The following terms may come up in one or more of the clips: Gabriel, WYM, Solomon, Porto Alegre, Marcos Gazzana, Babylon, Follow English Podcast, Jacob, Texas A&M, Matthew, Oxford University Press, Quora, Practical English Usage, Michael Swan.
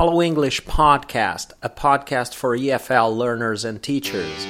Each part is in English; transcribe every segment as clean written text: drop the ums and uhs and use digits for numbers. Follow English Podcast, a podcast for EFL learners and teachers.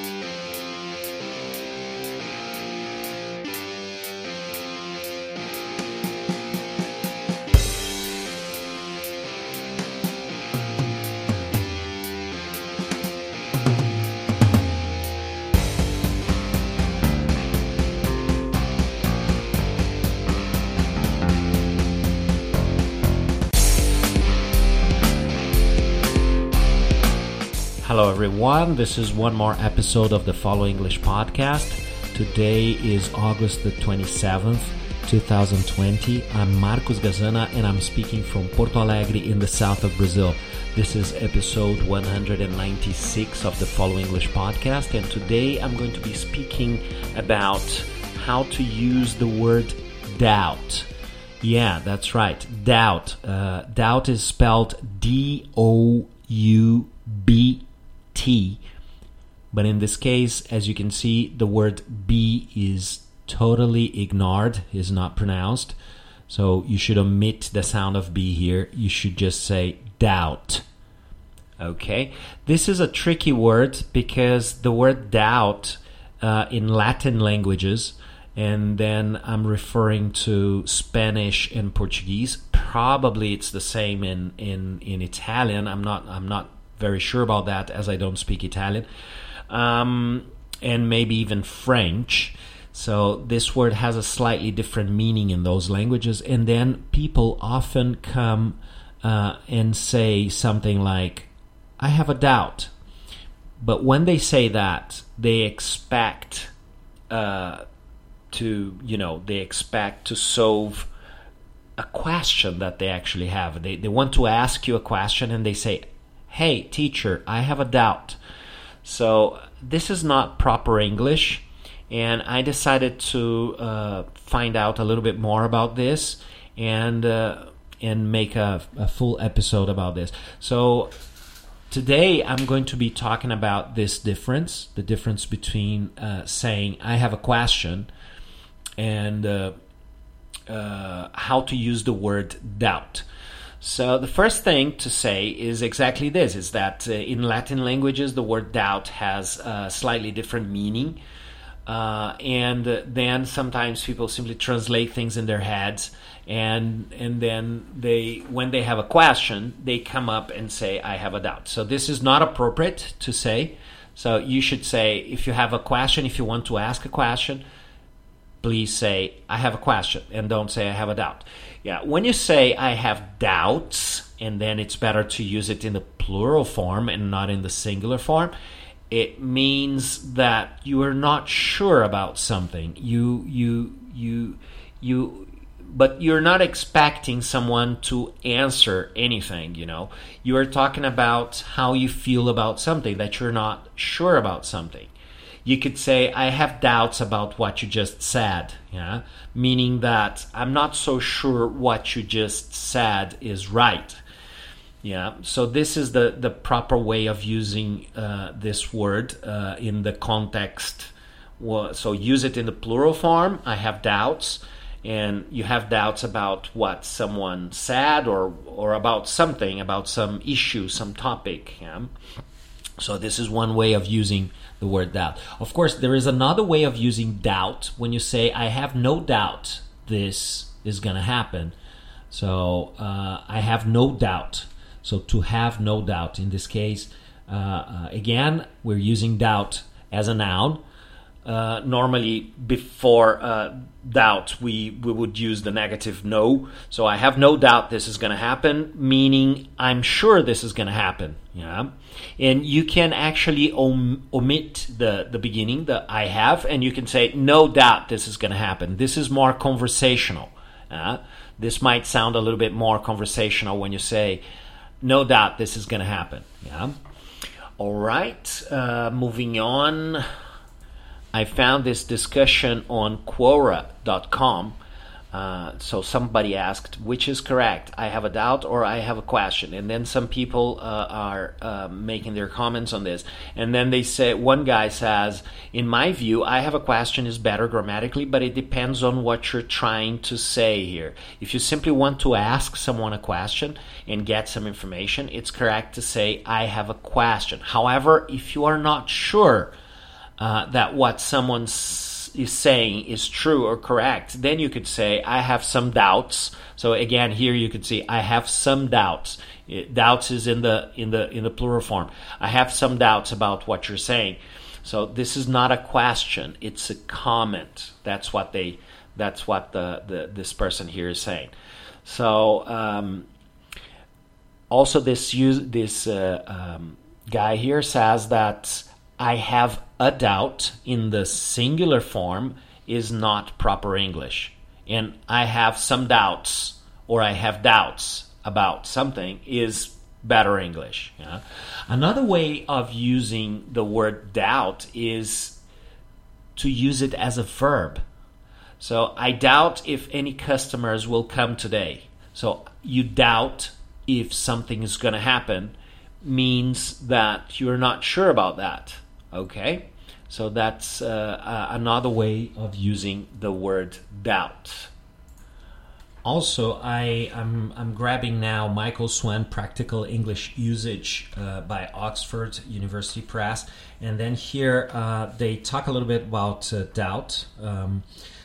Hello everyone, this is one more episode of the Follow English Podcast. Today is August the 27th, 2020. I'm Marcos Gazzana and I'm speaking from Porto Alegre in the south of Brazil. This is episode 196 of the Follow English Podcast, and today I'm going to be speaking about how to use the word doubt. Yeah, that's right, doubt. Doubt is spelled D-O-U-B-T, but in this case, as you can see, the word B is totally ignored, is not pronounced, so you should omit the sound of B here. You should just say doubt. Okay, this is a tricky word because the word doubt in Latin languages, and then I'm referring to Spanish and Portuguese, probably it's the same in Italian. I'm not very sure about that, as I don't speak Italian, and maybe even French. So this word has a slightly different meaning in those languages, and then people often come and say something like, I have a doubt. But when they say that, they expect to solve a question that they actually have. They want to ask you a question and they say, hey, teacher, I have a doubt. So this is not proper English, and I decided to find out a little bit more about this and make a full episode about this. So today I'm going to be talking about this difference, the difference between saying I have a question and how to use the word doubt. So the first thing to say is exactly this, is that in Latin languages the word doubt has a slightly different meaning, and then sometimes people simply translate things in their heads, and then when they have a question, they come up and say, I have a doubt. So this is not appropriate to say. So you should say, if you have a question, if you want to ask a question, please say, I have a question, and don't say, I have a doubt. Yeah, when you say, I have doubts, and then it's better to use it in the plural form and not in the singular form, it means that you are not sure about something. But you're not expecting someone to answer anything, you know. You are talking about how you feel about something, that you're not sure about something. You could say, I have doubts about what you just said, yeah? Meaning that I'm not so sure what you just said is right. Yeah. So this is the proper way of using this word in the context. So use it in the plural form, I have doubts, and you have doubts about what someone said or about something, about some issue, some topic. Yeah? So this is one way of using the word doubt. Of course, there is another way of using doubt. When you say, I have no doubt this is going to happen. So I have no doubt. So to have no doubt. In this case, again, we're using doubt as a noun. Normally, before doubt, we would use the negative no. So I have no doubt this is going to happen, meaning I'm sure this is going to happen. Yeah, and you can actually omit the beginning, the I have, and you can say no doubt this is going to happen. This is more conversational. This might sound a little bit more conversational when you say no doubt this is going to happen. Yeah. All right, moving on. I found this discussion on Quora.com So somebody asked, which is correct? I have a doubt or I have a question. And then some people are making their comments on this. And then they say, one guy says, in my view, I have a question is better grammatically, but it depends on what you're trying to say here. If you simply want to ask someone a question and get some information, it's correct to say, I have a question. However, if you are not sure that what someone's is saying is true or correct, then you could say, I have some doubts. So again, here you could see, I have some doubts. Doubts is in the plural form. I have some doubts about what you're saying. So this is not a question, it's a comment. That's what this person here is saying. So also this guy here says that I have a doubt in the singular form is not proper English. And I have some doubts or I have doubts about something is better English. Yeah? Another way of using the word doubt is to use it as a verb. So I doubt if any customers will come today. So you doubt if something is going to happen means that you're not sure about that. Okay, so that's another way of using the word doubt. Also, I'm grabbing now Michael Swan, Practical English Usage by Oxford University Press. And then here they talk a little bit about doubt.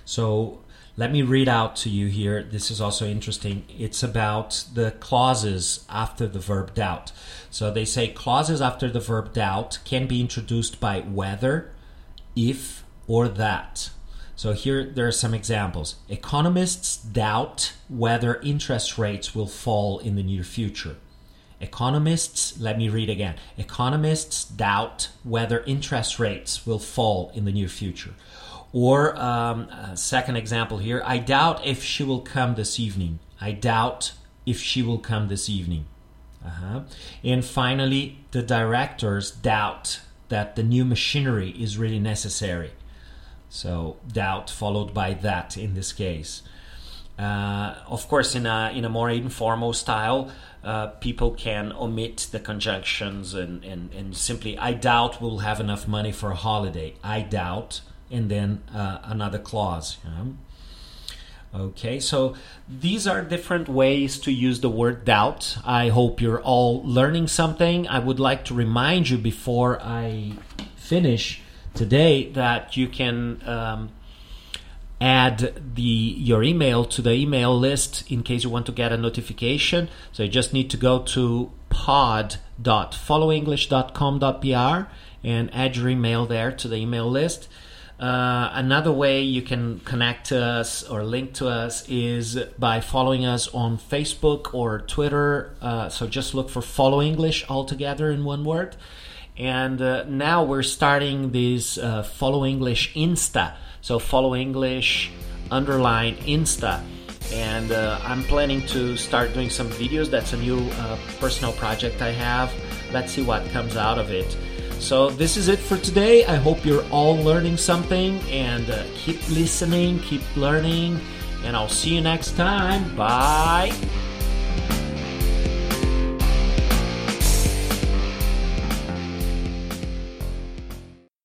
So let me read out to you here. This is also interesting. It's about the clauses after the verb doubt. So they say clauses after the verb doubt can be introduced by whether, if, or that. So here there are some examples. Economists doubt whether interest rates will fall in the near future. Economists doubt whether interest rates will fall in the near future. Or a second example here, I doubt if she will come this evening. I doubt if she will come this evening. And finally, the directors doubt that the new machinery is really necessary. So doubt followed by that in this case. Of course, in a more informal style, people can omit the conjunctions and simply, I doubt we'll have enough money for a holiday. I doubt. And then another clause. Okay, so these are different ways to use the word doubt. I hope you're all learning something. I would like to remind you before I finish today that you can add your email to the email list in case you want to get a notification. So you just need to go to pod.followenglish.com.br and add your email there to the email list. Another way you can connect to us or link to us is by following us on Facebook or Twitter. So just look for Follow English altogether in one word. And now we're starting this Follow English Insta. So Follow English _Insta. And I'm planning to start doing some videos. That's a new personal project I have. Let's see what comes out of it. So this is it for today. I hope you're all learning something, and keep listening, keep learning, and I'll see you next time. Bye!